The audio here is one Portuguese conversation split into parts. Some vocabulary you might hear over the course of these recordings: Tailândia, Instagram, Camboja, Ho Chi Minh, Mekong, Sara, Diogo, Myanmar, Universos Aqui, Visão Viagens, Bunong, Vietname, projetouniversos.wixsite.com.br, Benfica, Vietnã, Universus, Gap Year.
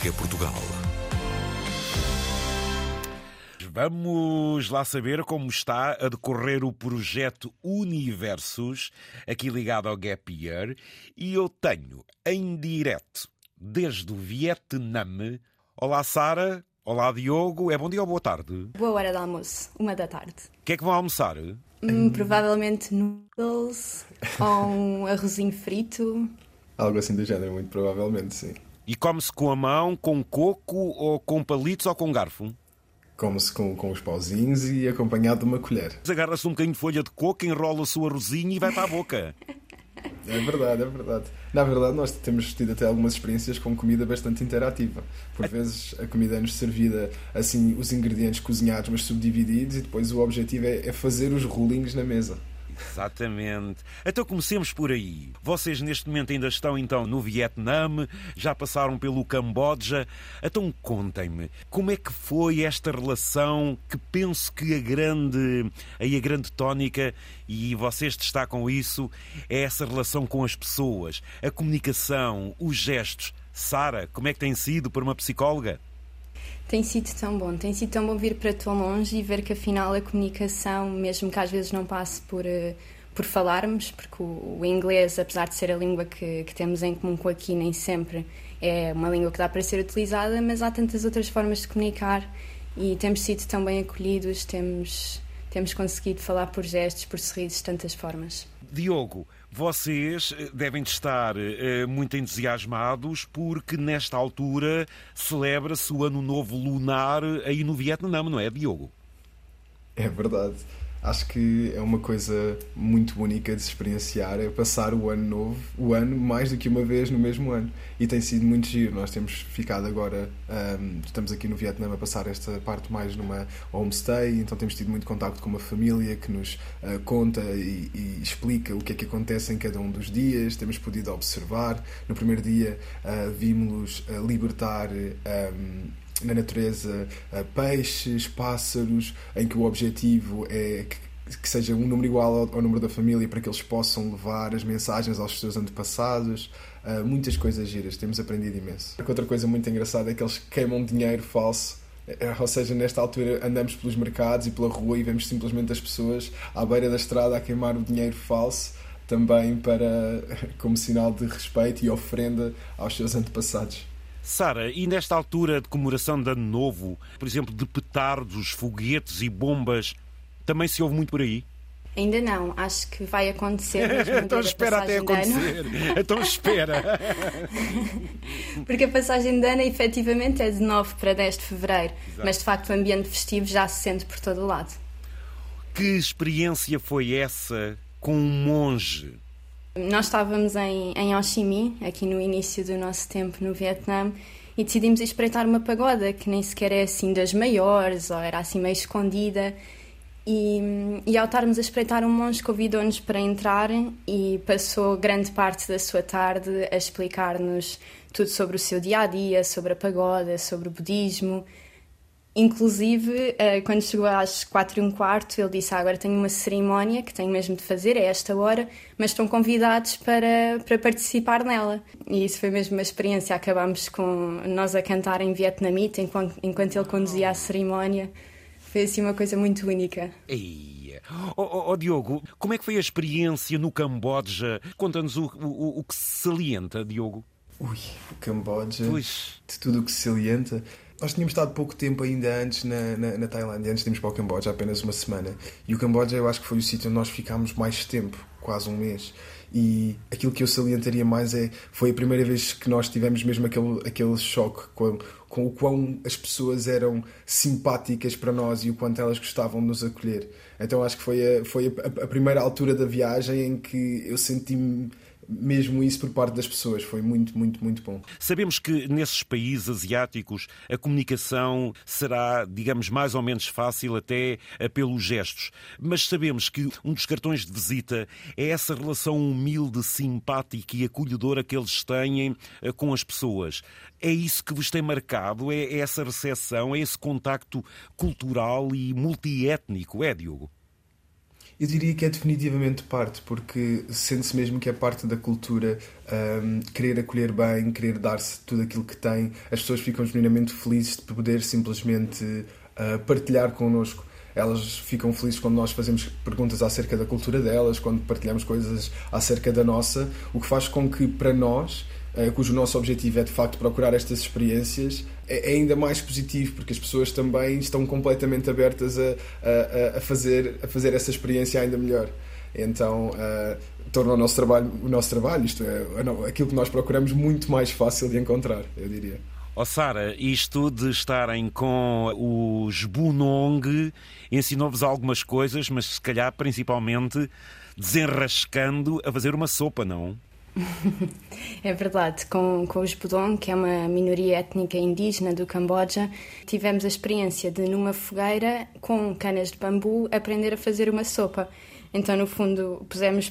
Benfica, Portugal. Vamos lá saber como está a decorrer o projeto Universos, aqui ligado ao Gap Year. E eu tenho em direto, desde o Vietname... Olá, Sara. Olá, Diogo. É bom dia ou boa tarde? Boa hora de almoço. 1 da tarde. O que é que vão almoçar? Provavelmente noodles ou um arrozinho frito. Algo assim do género, muito provavelmente, sim. E come-se com a mão, com coco, ou com palitos ou com garfo? Come-se com os pauzinhos e acompanhado de uma colher. Agarra-se um bocadinho de folha de coco, enrola-se o arrozinho e vai para a boca. É verdade, é verdade. Na verdade, nós temos tido até algumas experiências com comida bastante interativa. Por vezes, a comida é-nos servida assim, os ingredientes cozinhados, mas subdivididos, e depois o objetivo é fazer os rolinhos na mesa. Exatamente. Então comecemos por aí. Vocês neste momento ainda estão então no Vietname, já passaram pelo Camboja. Então contem-me, como é que foi esta relação que penso que a grande tónica, e vocês destacam isso, é essa relação com as pessoas, a comunicação, os gestos. Sara, como é que tem sido para uma psicóloga? Tem sido tão bom vir para tão longe e ver que afinal a comunicação, mesmo que às vezes não passe por falarmos, porque o inglês, apesar de ser a língua que temos em comum com aqui, nem sempre é uma língua que dá para ser utilizada, mas há tantas outras formas de comunicar e temos sido tão bem acolhidos, temos conseguido falar por gestos, por sorrisos, de tantas formas. Diogo, vocês devem estar muito entusiasmados porque nesta altura celebra-se o Ano Novo Lunar aí no Vietnã, não é, Diogo? É verdade. Acho que é uma coisa muito única de se experienciar, é passar o ano mais do que uma vez no mesmo ano. E tem sido muito giro. Nós temos ficado agora, estamos aqui no Vietnã a passar esta parte mais numa homestay, então temos tido muito contacto com uma família que nos conta e explica o que é que acontece em cada um dos dias. Temos podido observar. No primeiro dia vimos-los libertar... na natureza, peixes, pássaros, em que o objetivo é que seja um número igual ao número da família para que eles possam levar as mensagens aos seus antepassados. Muitas coisas giras, temos aprendido imenso. Outra coisa muito engraçada é que eles queimam dinheiro falso, ou seja, nesta altura andamos pelos mercados e pela rua e vemos simplesmente as pessoas à beira da estrada a queimar o dinheiro falso, também como sinal de respeito e ofrenda aos seus antepassados. Sara, e nesta altura de comemoração de Ano Novo, por exemplo, de petardos, foguetes e bombas, também se ouve muito por aí? Ainda não, acho que vai acontecer. Então espera até acontecer. Então espera. Porque a passagem de ano efetivamente é de 9 para 10 de Fevereiro, exato. Mas de facto o ambiente festivo já se sente por todo o lado. Que experiência foi essa com um monge? Nós estávamos em Ho Chi Minh, aqui no início do nosso tempo no Vietnã, e decidimos espreitar uma pagoda que nem sequer é assim das maiores, ou era assim meio escondida, e ao estarmos a espreitar, um monge convidou-nos para entrar e passou grande parte da sua tarde a explicar-nos tudo sobre o seu dia-a-dia, sobre a pagoda, sobre o budismo. Inclusive, quando chegou às 4h15, ele disse, agora tenho uma cerimónia que tenho mesmo de fazer, é esta hora, mas estão convidados para participar nela. E isso foi mesmo uma experiência, acabámos com nós a cantar em vietnamita enquanto ele conduzia a cerimónia. Foi assim uma coisa muito única. Ei, Diogo, como é que foi a experiência no Camboja? Conta-nos o que se salienta, Diogo. O Camboja, pois. De tudo o que se salienta... Nós tínhamos estado pouco tempo ainda antes na Tailândia, antes de irmos para o Camboja, apenas 1 semana. E o Camboja eu acho que foi o sítio onde nós ficámos mais tempo, quase 1 mês. E aquilo que eu salientaria mais foi a primeira vez que nós tivemos mesmo aquele choque com o quão as pessoas eram simpáticas para nós e o quanto elas gostavam de nos acolher. Então acho que foi a primeira altura da viagem em que eu senti-me... mesmo isso por parte das pessoas, foi muito, muito, muito bom. Sabemos que nesses países asiáticos a comunicação será, digamos, mais ou menos fácil até pelos gestos, mas sabemos que um dos cartões de visita é essa relação humilde, simpática e acolhedora que eles têm com as pessoas. É isso que vos tem marcado? É essa recepção, é esse contacto cultural e multiétnico, é, Diogo? Eu diria que é definitivamente parte, porque sente-se mesmo que é parte da cultura querer acolher bem, querer dar-se tudo aquilo que tem. As pessoas ficam genuinamente felizes de poder simplesmente partilhar connosco. Elas ficam felizes quando nós fazemos perguntas acerca da cultura delas, quando partilhamos coisas acerca da nossa, o que faz com que, para nós, cujo nosso objetivo é de facto procurar estas experiências, é ainda mais positivo, porque as pessoas também estão completamente abertas a fazer essa experiência ainda melhor. Então torna o nosso trabalho, isto é, aquilo que nós procuramos, muito mais fácil de encontrar, eu diria. Oh, Sara, isto de estarem com os Bunong ensinou-vos algumas coisas, mas se calhar principalmente desenrascando a fazer uma sopa, não? É verdade, com os Bunong, que é uma minoria étnica indígena do Camboja, tivemos a experiência de, numa fogueira com canas de bambu, aprender a fazer uma sopa. Então, no fundo, pusemos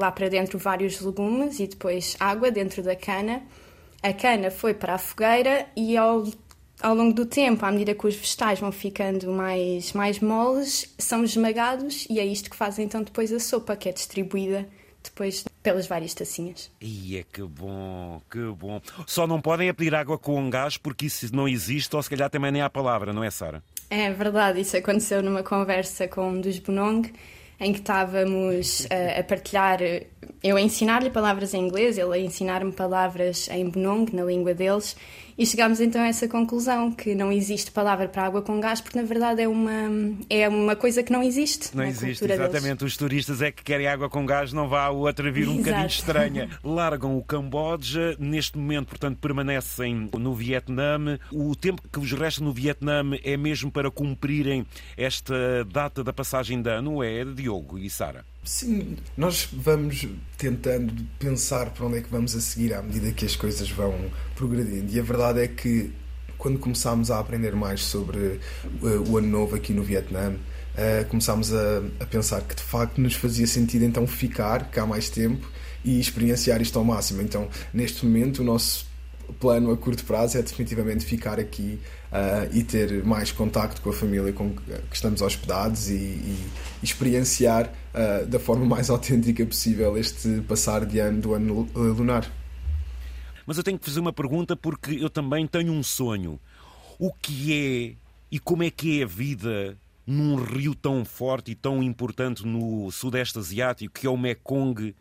lá para dentro vários legumes e depois água dentro da cana. A cana foi para a fogueira e ao longo do tempo, à medida que os vegetais vão ficando mais moles, são esmagados e é isto que fazem então depois a sopa, que é distribuída depois pelas várias tacinhas. Ia, que bom, que bom. Só não podem pedir água com um gás, porque isso não existe, ou se calhar também nem há palavra, não é, Sara? É verdade, isso aconteceu numa conversa com um dos Bunong, em que estávamos a partilhar, eu a ensinar-lhe palavras em inglês, ele a ensinar-me palavras em Bunong, na língua deles, e chegámos então a essa conclusão, que não existe palavra para água com gás, porque na verdade é uma coisa que não existe. Não existe, exatamente. Deles. Os turistas é que querem água com gás, não vá o atrever um bocadinho estranha. Largam o Camboja, neste momento, portanto, permanecem no Vietname. O tempo que vos resta no Vietname é mesmo para cumprirem esta data da passagem de ano, é, Diogo e Sara? Sim, nós vamos tentando pensar para onde é que vamos a seguir à medida que as coisas vão progredindo, e a verdade é que quando começámos a aprender mais sobre o Ano Novo aqui no Vietnã, começámos a pensar que de facto nos fazia sentido então ficar cá mais tempo e experienciar isto ao máximo. Então, neste momento, o nosso plano a curto prazo é definitivamente ficar aqui e ter mais contacto com a família com que estamos hospedados e experienciar da forma mais autêntica possível este passar de ano do ano lunar. Mas eu tenho que fazer uma pergunta, porque eu também tenho um sonho. O que é e como é que é a vida num rio tão forte e tão importante no Sudeste Asiático, que é o Mekong?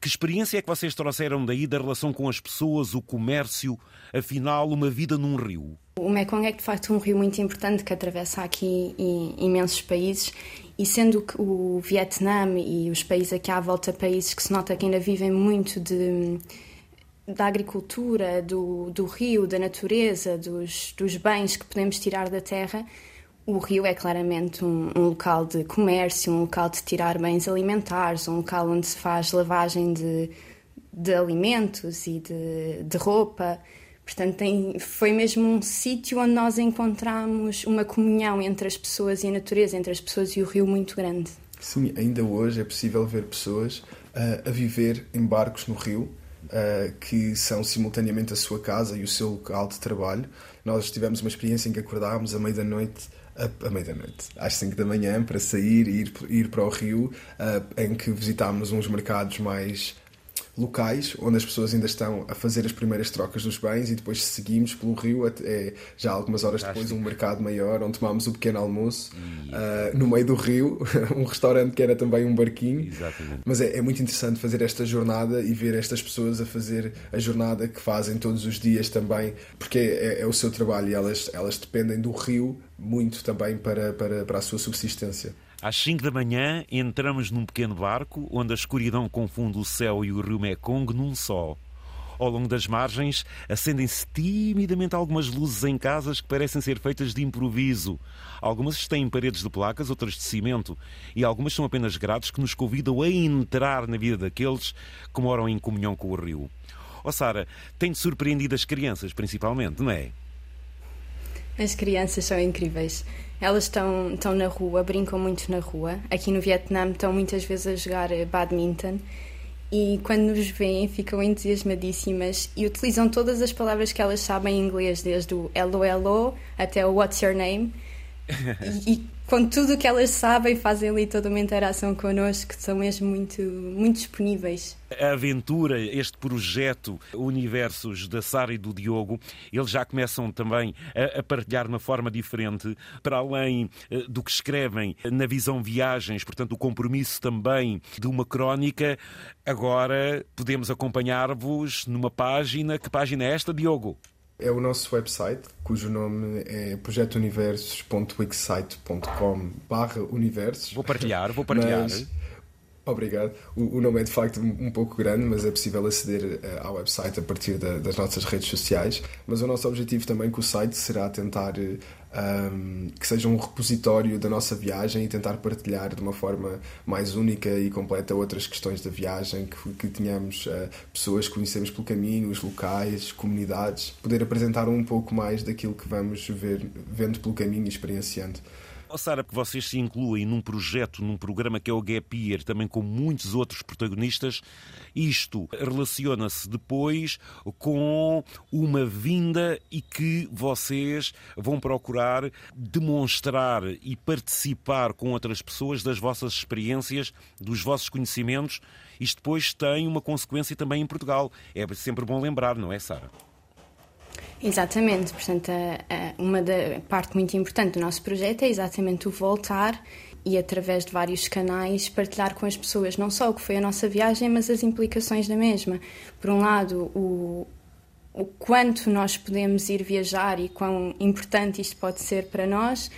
Que experiência é que vocês trouxeram daí, da relação com as pessoas, o comércio, afinal, uma vida num rio? O Mekong é, de facto, um rio muito importante que atravessa aqui imensos países, e sendo que o Vietnã e os países aqui à volta, países que se nota que ainda vivem muito da agricultura, do rio, da natureza, dos bens que podemos tirar da terra, o rio é claramente um local de comércio, um local de tirar bens alimentares, um local onde se faz lavagem de alimentos e de roupa. Portanto, foi mesmo um sítio onde nós encontramos uma comunhão entre as pessoas e a natureza, entre as pessoas e o rio, muito grande. Sim, ainda hoje é possível ver pessoas a viver em barcos no rio, que são simultaneamente a sua casa e o seu local de trabalho. Nós tivemos uma experiência em que acordámos à meia-noite, às 5 da manhã, para sair e ir para o rio, em que visitámos uns mercados mais locais, onde as pessoas ainda estão a fazer as primeiras trocas dos bens, e depois seguimos pelo rio até, já algumas horas depois, um mercado maior, onde tomámos o pequeno almoço no meio do rio, um restaurante que era também um barquinho. Exatamente. Mas é muito interessante fazer esta jornada e ver estas pessoas a fazer a jornada que fazem todos os dias também, porque é o seu trabalho, e elas dependem do rio muito também para a sua subsistência. Às 5 da manhã, entramos num pequeno barco onde a escuridão confunde o céu e o rio Mekong num só. Ao longo das margens, acendem-se timidamente algumas luzes em casas que parecem ser feitas de improviso. Algumas têm paredes de placas, outras de cimento, e algumas são apenas grades que nos convidam a entrar na vida daqueles que moram em comunhão com o rio. Oh, Sara, tem-te surpreendido as crianças, principalmente, não é? As crianças são incríveis. Elas estão na rua, brincam muito na rua. Aqui no Vietnã estão muitas vezes a jogar badminton, e quando nos veem ficam entusiasmadíssimas e utilizam todas as palavras que elas sabem em inglês, desde o hello hello até o what's your name. E com tudo o que elas sabem, fazem ali toda uma interação connosco, que são mesmo muito, muito disponíveis. A aventura, este projeto Universos da Sara e do Diogo, eles já começam também a partilhar de uma forma diferente, para além do que escrevem na Visão Viagens, portanto o compromisso também de uma crónica. Agora podemos acompanhar-vos numa página. Que página é esta, Diogo? É o nosso website, cujo nome é projetouniversos.wixsite.com.br. Vou partilhar. Mas, obrigado. O nome é de facto um pouco grande, mas é possível aceder ao website a partir das nossas redes sociais. Mas o nosso objetivo também com o site será tentar que seja um repositório da nossa viagem e tentar partilhar de uma forma mais única e completa outras questões da viagem, que tenhamos pessoas que conhecemos pelo caminho, os locais, comunidades, poder apresentar um pouco mais daquilo que vamos vendo pelo caminho e experienciando. Oh, Sara, porque vocês se incluem num projeto, num programa que é o Gap Year, também com muitos outros protagonistas, isto relaciona-se depois com uma vinda e que vocês vão procurar demonstrar e participar com outras pessoas das vossas experiências, dos vossos conhecimentos. Isto depois tem uma consequência também em Portugal. É sempre bom lembrar, não é, Sara? Exatamente, portanto, uma da parte muito importante do nosso projeto é exatamente o voltar e, através de vários canais, partilhar com as pessoas não só o que foi a nossa viagem, mas as implicações da mesma. Por um lado, o quanto nós podemos ir viajar e quão importante isto pode ser para nós,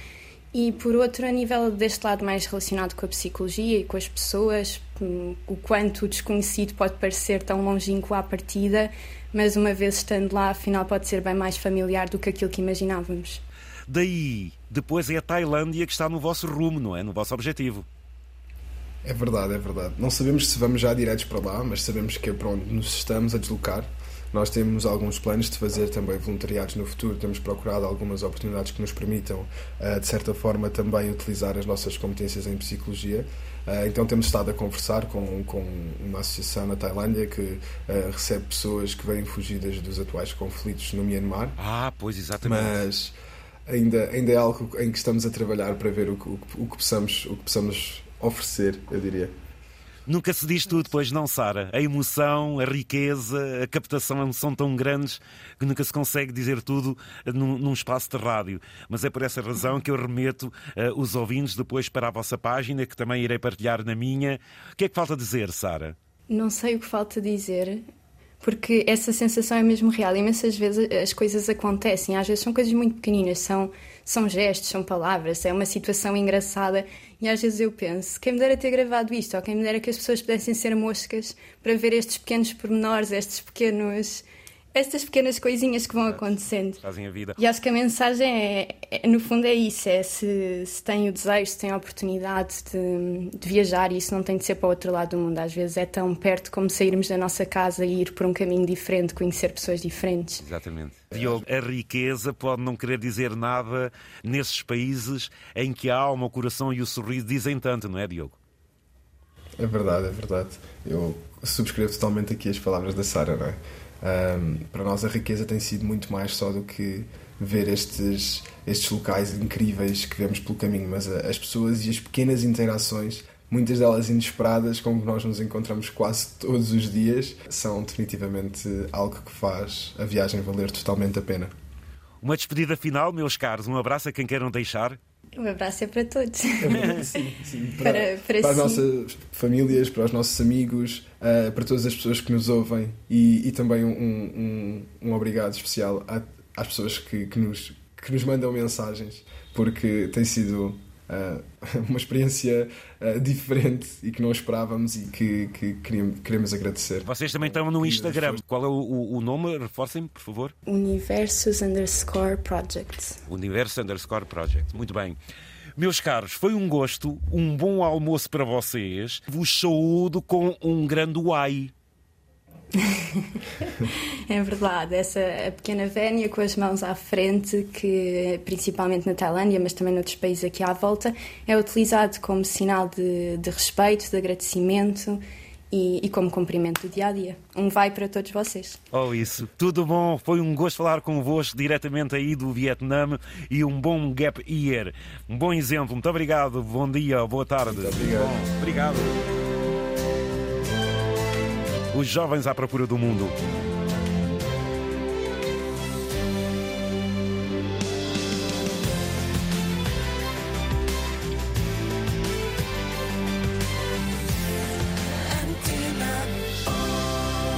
e, por outro, a nível deste lado mais relacionado com a psicologia e com as pessoas, o quanto o desconhecido pode parecer tão longínquo à partida, mas uma vez estando lá, afinal pode ser bem mais familiar do que aquilo que imaginávamos. Daí, depois é a Tailândia que está no vosso rumo, não é? No vosso objetivo. É verdade, é verdade. Não sabemos se vamos já diretos para lá, mas sabemos que é para onde nos estamos a deslocar. Nós temos alguns planos de fazer também voluntariados no futuro, temos procurado algumas oportunidades que nos permitam, de certa forma, também utilizar as nossas competências em psicologia. Então temos estado a conversar com uma associação na Tailândia que recebe pessoas que vêm fugidas dos atuais conflitos no Myanmar. Ah, pois, exatamente. Mas ainda é algo em que estamos a trabalhar para ver o que possamos oferecer, eu diria. Nunca se diz tudo, pois não, Sara? A emoção, a riqueza, a captação são tão grandes que nunca se consegue dizer tudo num espaço de rádio. Mas é por essa razão que eu remeto os ouvintes depois para a vossa página, que também irei partilhar na minha. O que é que falta dizer, Sara? Não sei o que falta dizer, porque essa sensação é mesmo real. Imensas vezes as coisas acontecem, às vezes são coisas muito pequeninas, são gestos, são palavras, é uma situação engraçada, e às vezes eu penso, quem me dera ter gravado isto, ou quem me dera que as pessoas pudessem ser moscas para ver estes pequenos pormenores, estas pequenas coisinhas que vão acontecendo. Fazem a vida. E acho que a mensagem é no fundo é isso, é se tem o desejo, se tem a oportunidade de viajar, e isso não tem de ser para o outro lado do mundo, às vezes é tão perto como sairmos da nossa casa e ir por um caminho diferente, conhecer pessoas diferentes. Exatamente. Diogo, a riqueza pode não querer dizer nada nesses países em que a alma, o coração e o sorriso dizem tanto, não é, Diogo? É verdade, é verdade. Eu subscrevo totalmente aqui as palavras da Sara, não é? Para nós a riqueza tem sido muito mais só do que ver estes locais incríveis que vemos pelo caminho, mas as pessoas e as pequenas interações, muitas delas inesperadas, como nós nos encontramos quase todos os dias, são definitivamente algo que faz a viagem valer totalmente a pena. Uma despedida final, meus caros, um abraço a quem queiram deixar. Um abraço é para todos. É verdade, sim. Para as nossas famílias, para os nossos amigos, para todas as pessoas que nos ouvem, e também um obrigado especial às pessoas que nos mandam mensagens, porque tem sido uma experiência diferente e que não esperávamos e que queremos agradecer. Vocês também estão no Instagram. Qual é o nome? Reforcem-me, por favor. Universos_Project. Universos_Project. Muito bem. Meus caros, foi um gosto, um bom almoço para vocês. Vos saúdo com um grande uai. É verdade, essa a pequena vénia com as mãos à frente, que principalmente na Tailândia, mas também noutros países aqui à volta, é utilizado como sinal de respeito, de agradecimento e como cumprimento do dia-a-dia. Um vai para todos vocês. Oh, isso. Tudo bom? Foi um gosto falar convosco diretamente aí do Vietname e um bom Gap Year. Um bom exemplo. Muito obrigado. Bom dia, boa tarde. Muito obrigado. Bom, obrigado. Os jovens à procura do mundo.